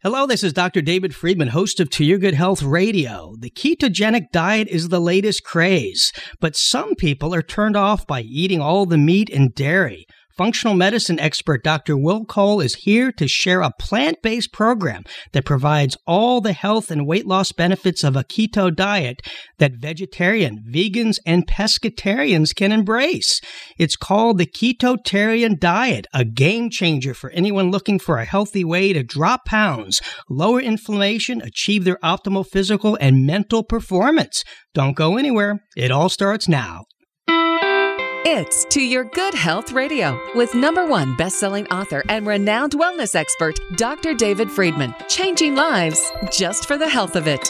Hello, this is Dr. David Friedman, host of To Your Good Health Radio. The ketogenic diet is the latest craze, but some people are turned off by eating all the meat and dairy. Functional medicine expert Dr. Will Cole is here to share a plant-based program that provides all the health and weight loss benefits of a keto diet that vegetarian, vegans, and pescatarians can embrace. It's called the Ketotarian diet, a game changer for anyone looking for a healthy way to drop pounds, lower inflammation, achieve their optimal physical and mental performance. Don't go anywhere. It all starts now. It's To Your Good Health Radio with #1 best-selling author and renowned wellness expert, Dr. David Friedman, changing lives just for the health of it.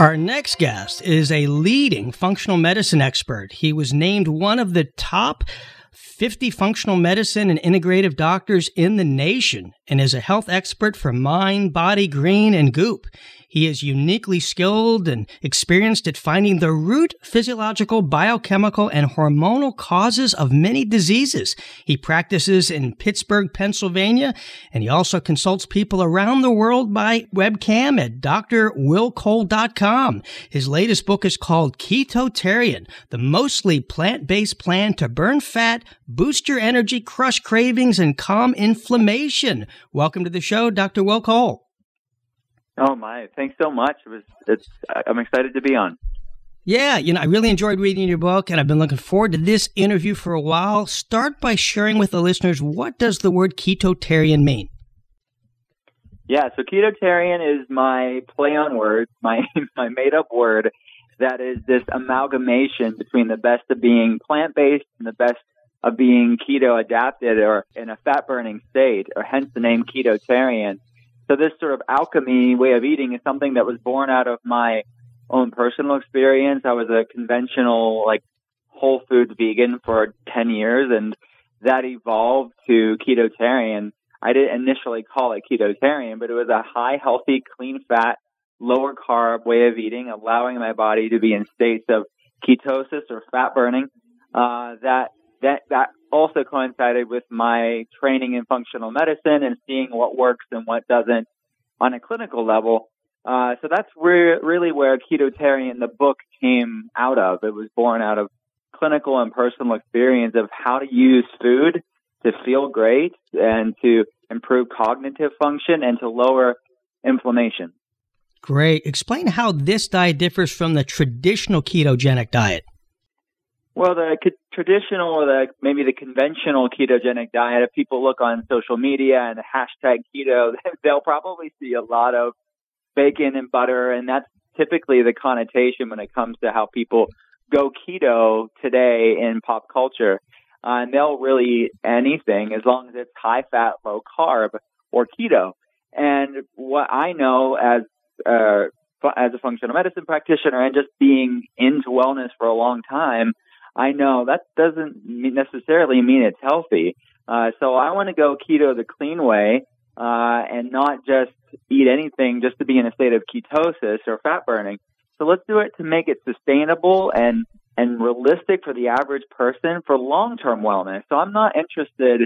Our next guest is a leading functional medicine expert. He was named one of the top 50 functional medicine and integrative doctors in the nation and is a health expert for Mind Body Green and Goop. He is uniquely skilled and experienced at finding the root physiological, biochemical, and hormonal causes of many diseases. He practices in Pittsburgh, Pennsylvania, and he also consults people around the world by webcam at DrWillCole.com. His latest book is called Ketotarian, the mostly plant-based plan to burn fat, boost your energy, crush cravings, and calm inflammation. Welcome to the show, Dr. Will Cole. Oh my! Thanks so much. I'm excited to be on. Yeah, I really enjoyed reading your book, and I've been looking forward to this interview for a while. Start by sharing with the listeners, what does the word ketotarian mean? Yeah, so ketotarian is my play on words, my made up word that is this amalgamation between the best of being plant based and the best of being keto adapted or in a fat burning state, or hence the name ketotarian. So this sort of alchemy way of eating is something that was born out of my own personal experience. I was a conventional, whole foods vegan for 10 years, and that evolved to ketotarian. I didn't initially call it ketotarian, but it was a high, healthy, clean fat, lower carb way of eating, allowing my body to be in states of ketosis or fat burning. That also coincided with my training in functional medicine and seeing what works and what doesn't on a clinical level. So that's really where Ketotarian, the book, came out of. It was born out of clinical and personal experience of how to use food to feel great and to improve cognitive function and to lower inflammation. Great. Explain how this diet differs from the traditional ketogenic diet. Well, the traditional or maybe the conventional ketogenic diet, if people look on social media and the hashtag keto, they'll probably see a lot of bacon and butter. And that's typically the connotation when it comes to how people go keto today in pop culture. And they'll really eat anything as long as it's high fat, low carb or keto. And what I know as a functional medicine practitioner and just being into wellness for a long time, I know that doesn't necessarily mean it's healthy. So I want to go keto the clean way and not just eat anything just to be in a state of ketosis or fat burning. So let's do it to make it sustainable and realistic for the average person for long-term wellness. So I'm not interested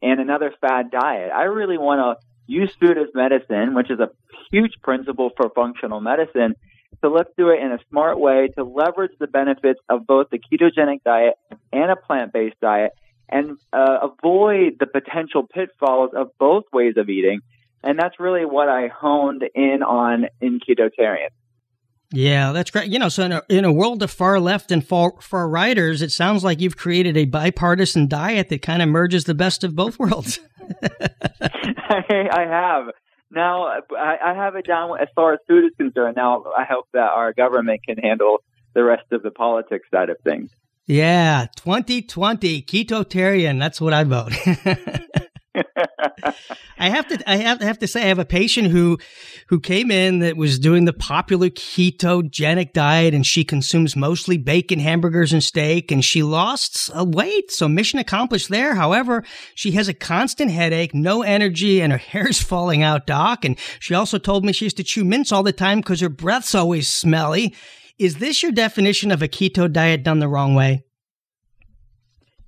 in another fad diet. I really want to use food as medicine, which is a huge principle for functional medicine. So let's do it in a smart way to leverage the benefits of both the ketogenic diet and a plant-based diet and avoid the potential pitfalls of both ways of eating. And that's really what I honed in on in Ketotarian. Yeah, that's great. So in a world of far left and far righters, it sounds like you've created a bipartisan diet that kind of merges the best of both worlds. I have. Now, I have it down as far as food is concerned. Now, I hope that our government can handle the rest of the politics side of things. Yeah, 2020, Ketotarian, that's what I vote. I have to say I have a patient who came in that was doing the popular ketogenic diet, and she consumes mostly bacon, hamburgers, and steak, and she lost weight. So mission accomplished there. However, she has a constant headache, no energy, and her hair's falling out, Doc. And she also told me she used to chew mints all the time because her breath's always smelly. Is this your definition of a keto diet done the wrong way?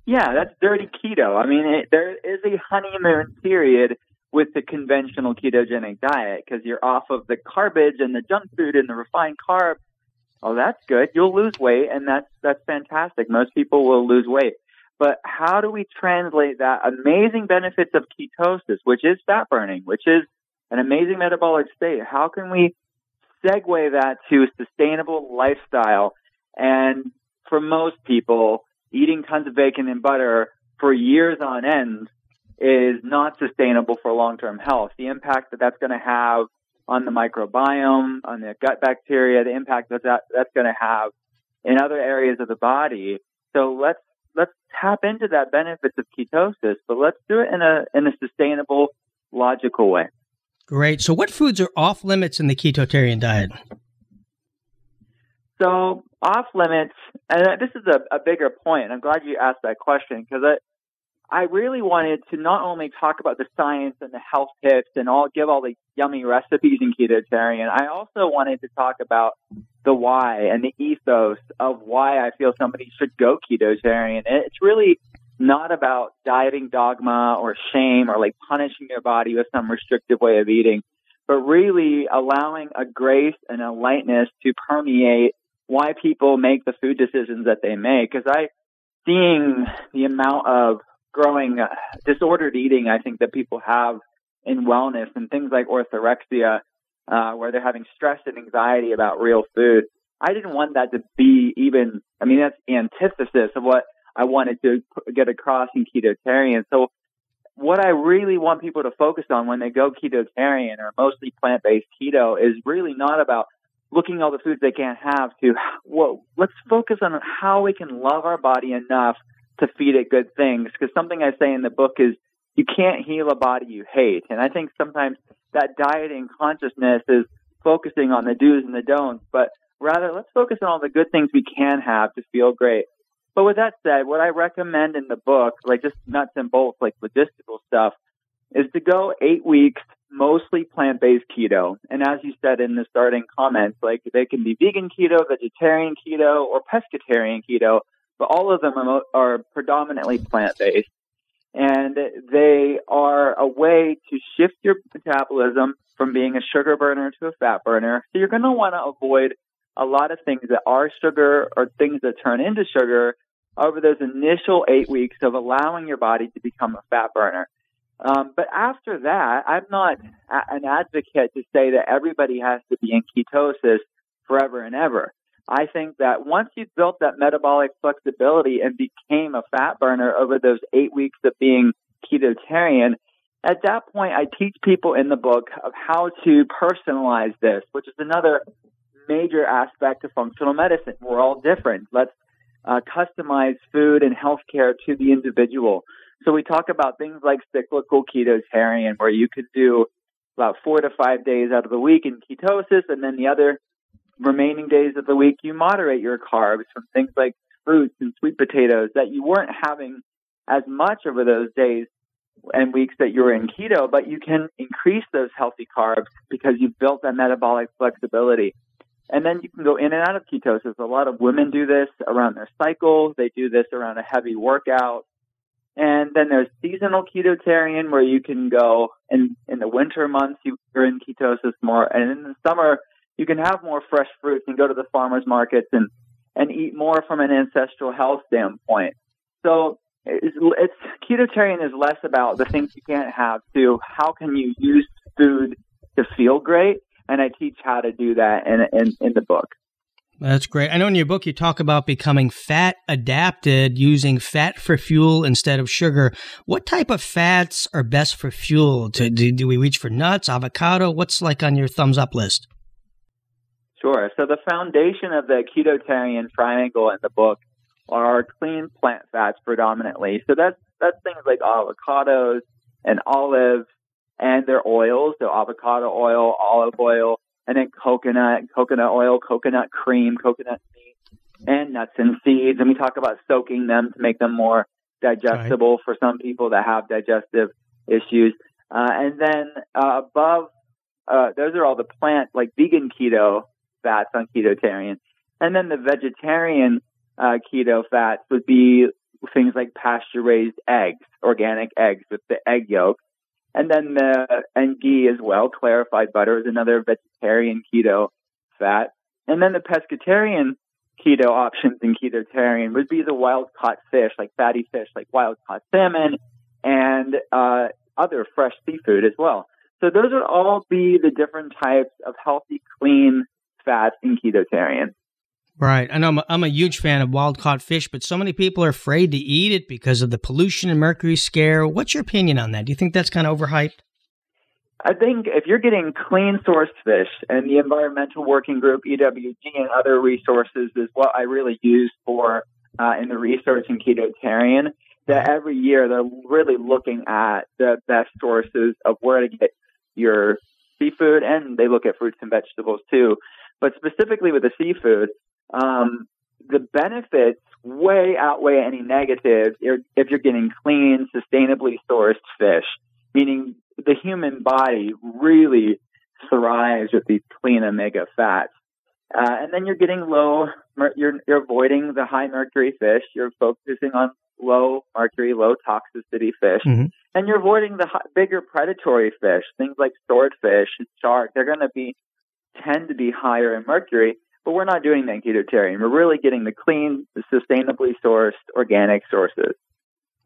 Yeah, that's dirty keto. I mean, there is a honeymoon period with the conventional ketogenic diet because you're off of the garbage and the junk food and the refined carbs. Oh, that's good. You'll lose weight, and that's fantastic. Most people will lose weight. But how do we translate that amazing benefits of ketosis, which is fat burning, which is an amazing metabolic state? How can we segue that to a sustainable lifestyle? And for most people, eating tons of bacon and butter for years on end is not sustainable for long-term health. The impact that that's going to have on the microbiome, on the gut bacteria, the impact that that's going to have in other areas of the body. So let's tap into that benefits of ketosis, but let's do it in a sustainable, logical way. Great. So what foods are off limits in the Ketotarian diet? So off limits, and this is a bigger point. I'm glad you asked that question because I really wanted to not only talk about the science and the health tips and give all the yummy recipes in Ketotarian, I also wanted to talk about the why and the ethos of why I feel somebody should go Ketotarian. And it's really not about dieting dogma or shame or like punishing your body with some restrictive way of eating, but really allowing a grace and a lightness to permeate why people make the food decisions that they make. Because seeing the amount of growing disordered eating, I think, that people have in wellness and things like orthorexia, where they're having stress and anxiety about real food. I didn't want that to be that's the antithesis of what I wanted to get across in Ketotarian. So what I really want people to focus on when they go Ketotarian or mostly plant-based keto is really not about looking at all the foods they can't have let's focus on how we can love our body enough to feed it good things. Because something I say in the book is you can't heal a body you hate. And I think sometimes that dieting consciousness is focusing on the do's and the don'ts, but rather let's focus on all the good things we can have to feel great. But with that said, what I recommend in the book, like just nuts and bolts, like logistical stuff, is to go 8 weeks mostly plant-based keto. And as you said in the starting comments, like they can be vegan keto, vegetarian keto, or pescatarian keto, but all of them are predominantly plant-based. And they are a way to shift your metabolism from being a sugar burner to a fat burner. So you're going to want to avoid a lot of things that are sugar or things that turn into sugar over those initial 8 weeks of allowing your body to become a fat burner. But after that, I'm not an advocate to say that everybody has to be in ketosis forever and ever. I think that once you built that metabolic flexibility and became a fat burner over those 8 weeks of being Ketotarian, at that point, I teach people in the book of how to personalize this, which is another major aspect of functional medicine. We're all different. Let's customize food and healthcare to the individual. So we talk about things like cyclical Ketotarian, where you could do about 4 to 5 days out of the week in ketosis, and then the other remaining days of the week, you moderate your carbs from things like fruits and sweet potatoes that you weren't having as much over those days and weeks that you were in keto, but you can increase those healthy carbs because you've built that metabolic flexibility. And then you can go in and out of ketosis. A lot of women do this around their cycle. They do this around a heavy workout. And then there's seasonal Ketotarian where you can go in the winter months, you're in ketosis more. And in the summer, you can have more fresh fruits and go to the farmers markets and eat more from an ancestral health standpoint. So it's Ketotarian is less about the things you can't have to how can you use food to feel great, and I teach how to do that in the book. That's great. I know in your book you talk about becoming fat adapted, using fat for fuel instead of sugar. What type of fats are best for fuel? Do we reach for nuts, avocado? What's like on your thumbs up list? Sure. So the foundation of the Ketotarian triangle in the book are clean plant fats predominantly. So that's things like avocados and olives and their oils. So avocado oil, olive oil, and then coconut oil, coconut cream, coconut meat, and nuts and seeds. And we talk about soaking them to make them more digestible for some people that have digestive issues. And then above, those are all the plant, like vegan keto fats on Ketotarian. And then the vegetarian keto fats would be things like pasture-raised eggs, organic eggs with the egg yolk. And then the and ghee as well, clarified butter, is another vegetarian keto fat. And then the pescatarian keto options in Ketotarian would be the wild-caught fish, like fatty fish, like wild-caught salmon, and other fresh seafood as well. So those would all be the different types of healthy, clean fats in Ketotarian. Right. I know I'm a huge fan of wild-caught fish, but so many people are afraid to eat it because of the pollution and mercury scare. What's your opinion on that? Do you think that's kind of overhyped? I think if you're getting clean-sourced fish, and the Environmental Working Group, EWG, and other resources is what I really use for in the research in Ketotarian, that every year they're really looking at the best sources of where to get your seafood, and they look at fruits and vegetables too. But specifically with the seafood, the benefits way outweigh any negatives if you're getting clean, sustainably sourced fish, meaning the human body really thrives with these clean omega fats. And then you're getting low, you're avoiding the high mercury fish, you're focusing on low mercury, low toxicity fish, and you're avoiding the bigger predatory fish, things like swordfish and shark. They're going to tend to be higher in mercury. But we're not doing that in Ketotarian. We're really getting the clean, sustainably sourced, organic sources.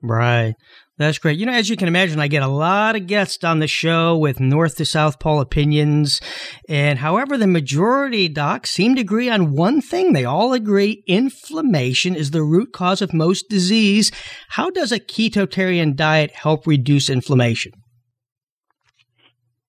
Right. That's great. You know, as you can imagine, I get a lot of guests on the show with North to South Pole opinions. And however, the majority, docs, seem to agree on one thing. They all agree inflammation is the root cause of most disease. How does a Ketotarian diet help reduce inflammation?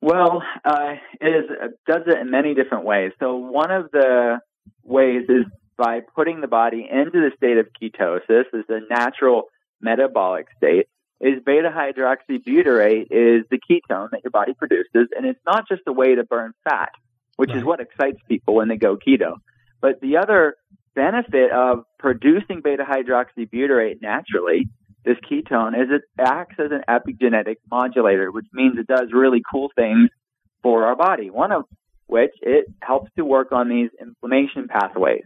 Well, does it in many different ways. So one of the ways is by putting the body into the state of ketosis, is a natural metabolic state, is beta-hydroxybutyrate is the ketone that your body produces. And it's not just a way to burn fat, which is what excites people when they go keto. But the other benefit of producing beta-hydroxybutyrate naturally, this ketone, is it acts as an epigenetic modulator, which means it does really cool things for our body, one of which it helps to work on these inflammation pathways.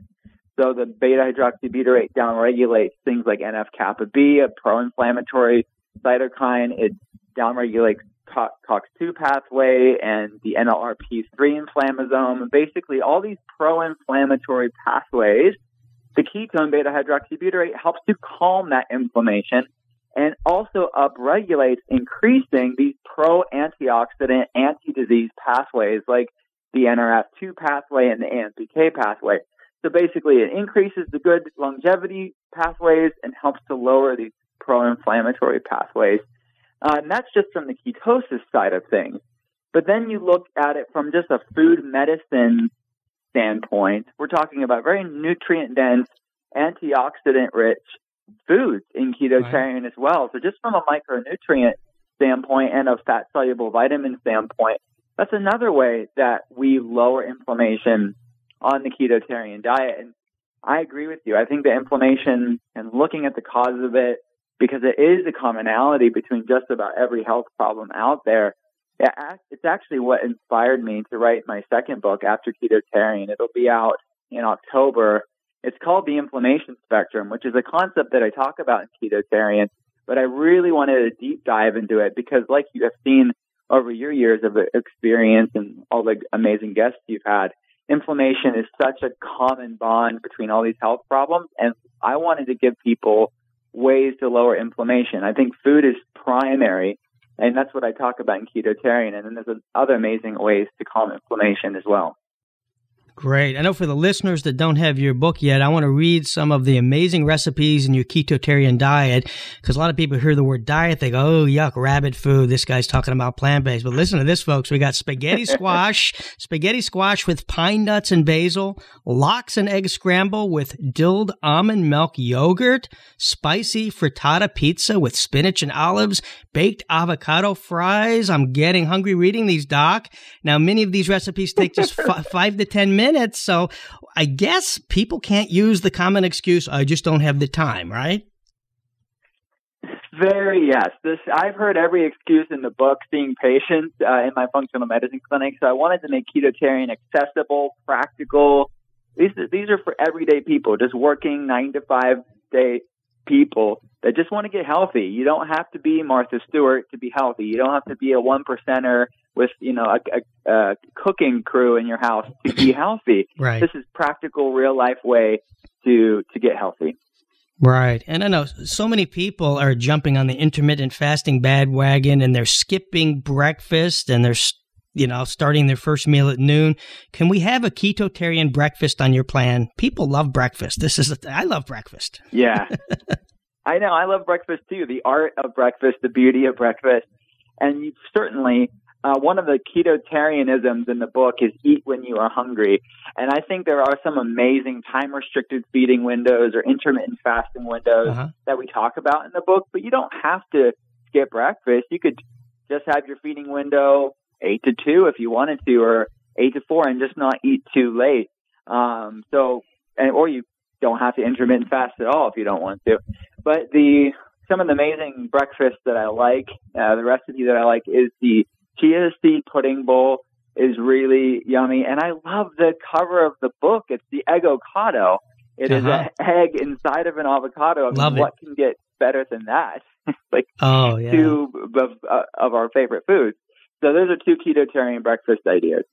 So the beta-hydroxybutyrate downregulates things like NF-kappa-B, a pro-inflammatory cytokine. It downregulates COX-2 pathway and the NLRP-3 inflammasome. And basically, all these pro-inflammatory pathways, the ketone beta-hydroxybutyrate helps to calm that inflammation and also upregulates increasing these pro-antioxidant, anti-disease pathways like the NRF2 pathway and the AMPK pathway. So basically, it increases the good longevity pathways and helps to lower these pro-inflammatory pathways. And that's just from the ketosis side of things. But then you look at it from just a food medicine standpoint, we're talking about very nutrient-dense, antioxidant-rich foods in Ketotarian as well. So just from a micronutrient standpoint and a fat-soluble vitamin standpoint, that's another way that we lower inflammation on the Ketotarian diet. And I agree with you. I think the inflammation and looking at the cause of it, because it is a commonality between just about every health problem out there, it's actually what inspired me to write my second book after Ketotarian. It'll be out in October. It's called The Inflammation Spectrum, which is a concept that I talk about in Ketotarian, but I really wanted a deep dive into it because, like you have seen over your years of experience and all the amazing guests you've had, inflammation is such a common bond between all these health problems, and I wanted to give people ways to lower inflammation. I think food is primary. And that's what I talk about in Ketotarian. And then there's other amazing ways to calm inflammation as well. Great. I know for the listeners that don't have your book yet, I want to read some of the amazing recipes in your Ketotarian diet, because a lot of people hear the word diet, they go, oh, yuck, rabbit food. This guy's talking about plant-based. But listen to this, folks. We got spaghetti squash with pine nuts and basil, lox and egg scramble with dilled almond milk yogurt, spicy frittata pizza with spinach and olives, baked avocado fries. I'm getting hungry reading these, Doc. Now, many of these recipes take just 5 to 10 minutes. So I guess people can't use the common excuse, I just don't have the time, right? Yes. I've heard every excuse in the book, seeing patients in my functional medicine clinic. So I wanted to make Ketotarian accessible, practical. These are for everyday people, just working 9-to-5 day people that just want to get healthy. You don't have to be Martha Stewart to be healthy. You don't have to be a one percenter with, you know, a cooking crew in your house to be healthy. Right. This is practical, real life way to get healthy. Right. And I know so many people are jumping on the intermittent fasting bandwagon, and they're skipping breakfast, and they're, you know, starting their first meal at noon. Can we have a Ketotarian breakfast on your plan? People love breakfast. This is, I love breakfast. Yeah. I know. I love breakfast too. The art of breakfast, the beauty of breakfast. And you certainly, one of the Ketotarianisms in the book is eat when you are hungry. And I think there are some amazing time-restricted feeding windows or intermittent fasting windows that we talk about in the book, but you don't have to skip breakfast. You could just have your feeding window 8 to 2 if you wanted to, or 8 to 4, and just not eat too late. Or you don't have to intermittent fast at all if you don't want to. But some of the amazing breakfasts that I like, the recipe that I like is the chia seed pudding bowl is really yummy. And I love the cover of the book. It's the eggocado. It is an egg inside of an avocado. I mean, what can get better than that? Like two of our favorite foods. So those are two Ketotarian breakfast ideas.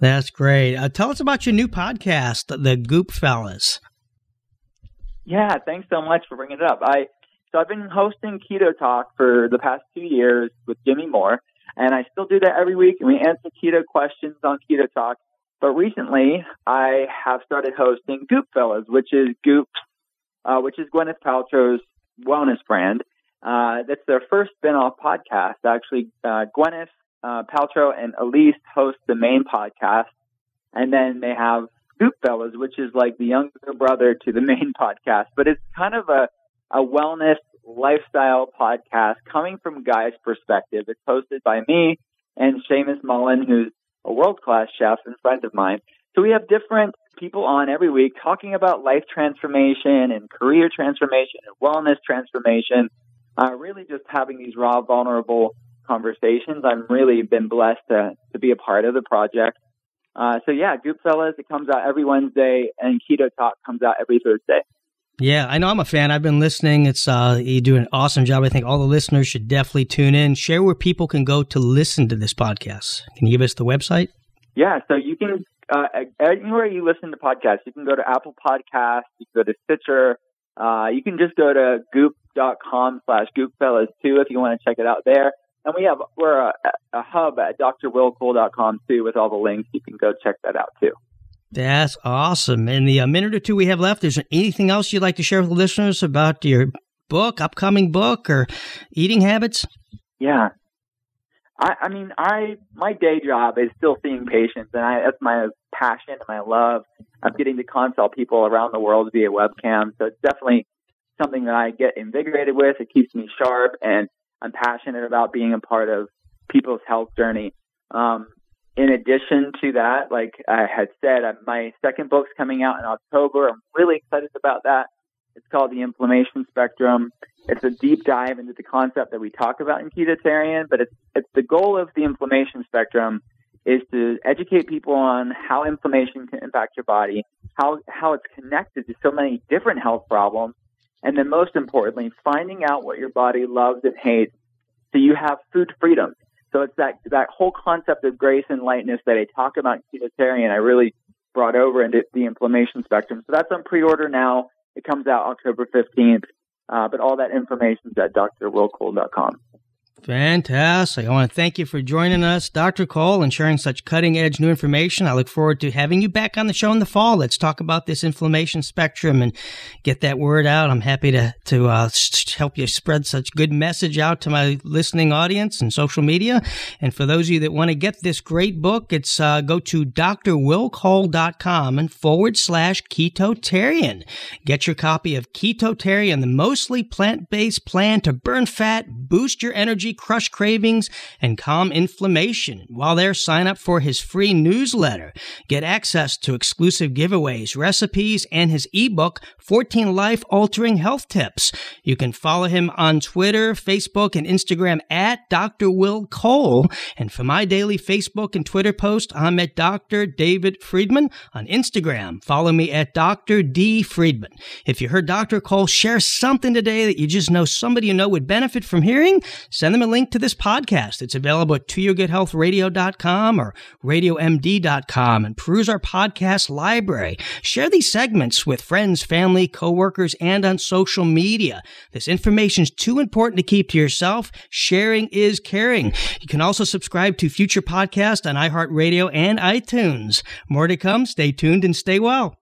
That's great. Tell us about your new podcast, The Goop Fellas. Yeah, thanks so much for bringing it up. So I've been hosting Keto Talk for the past 2 years with Jimmy Moore. And I still do that every week, and we answer keto questions on Keto Talk. But recently, I have started hosting Goop Fellas, which is Goop's, which is Gwyneth Paltrow's wellness brand. That's their first spinoff podcast. Actually, Gwyneth Paltrow and Elise host the main podcast, and then they have Goop Fellas, which is like the younger brother to the main podcast. But it's kind of a wellness lifestyle podcast coming from Guy's perspective. It's hosted by me and Seamus Mullen, who's a world-class chef and friend of mine. So we have different people on every week talking about life transformation and career transformation and wellness transformation, really just having these raw, vulnerable conversations. I've really been blessed to be a part of the project. So yeah, Goop Fellas, it comes out every Wednesday, and Keto Talk comes out every Thursday. Yeah, I know, I'm a fan. I've been listening. It's you do an awesome job. I think all the listeners should definitely tune in. Share where people can go to listen to this podcast. Can you give us the website? Yeah, so you can, anywhere you listen to podcasts, you can go to Apple Podcasts, you can go to Stitcher, you can just go to goop.com/goopfellas too if you want to check it out there. And we're a hub at DrWillCole.com too with all the links. You can go check that out too. That's awesome. In the minute or two we have left, is there anything else you'd like to share with the listeners about your book, upcoming book, or eating habits? Yeah. I mean, my day job is still seeing patients, and that's my passion and my love of getting to consult people around the world via webcam. So it's definitely something that I get invigorated with. It keeps me sharp, and I'm passionate about being a part of people's health journey. In addition to that, like I had said, my second book's coming out in October. I'm really excited about that. It's called The Inflammation Spectrum. It's a deep dive into the concept that we talk about in Ketotarian, but it's the goal of The Inflammation Spectrum is to educate people on how inflammation can impact your body, how it's connected to so many different health problems, and then most importantly, finding out what your body loves and hates so you have food freedom. So it's that whole concept of grace and lightness that I talk about in Ketotarian, I really brought over into The Inflammation Spectrum. So that's on pre-order now. It comes out October 15th. But all that information is at drwillcole.com. Fantastic. I want to thank you for joining us, Dr. Cole, and sharing such cutting-edge new information. I look forward to having you back on the show in the fall. Let's talk about this inflammation spectrum and get that word out. I'm happy to help you spread such good message out to my listening audience and social media. And for those of you that want to get this great book, it's go to DrWillCole.com and /Ketotarian. Get your copy of Ketotarian, the mostly plant-based plan to burn fat, boost your energy, energy, crush cravings, and calm inflammation. While there, sign up for his free newsletter. Get access to exclusive giveaways, recipes, and his ebook, 14 Life-Altering Health Tips. You can follow him on Twitter, Facebook, and Instagram at Dr. Will Cole. And for my daily Facebook and Twitter post, I'm at Dr. David Friedman. On Instagram, follow me at Dr. D. Friedman. If you heard Dr. Cole, share something today that you just know somebody you know would benefit from hearing. Send them a link to this podcast. It's available at toyourgoodhealthradio.com or radiomd.com, and peruse our podcast library. Share these segments with friends, family, coworkers, and on social media. This information is too important to keep to yourself. Sharing is caring. You can also subscribe to future podcasts on iHeartRadio and iTunes. More to come. Stay tuned and stay well.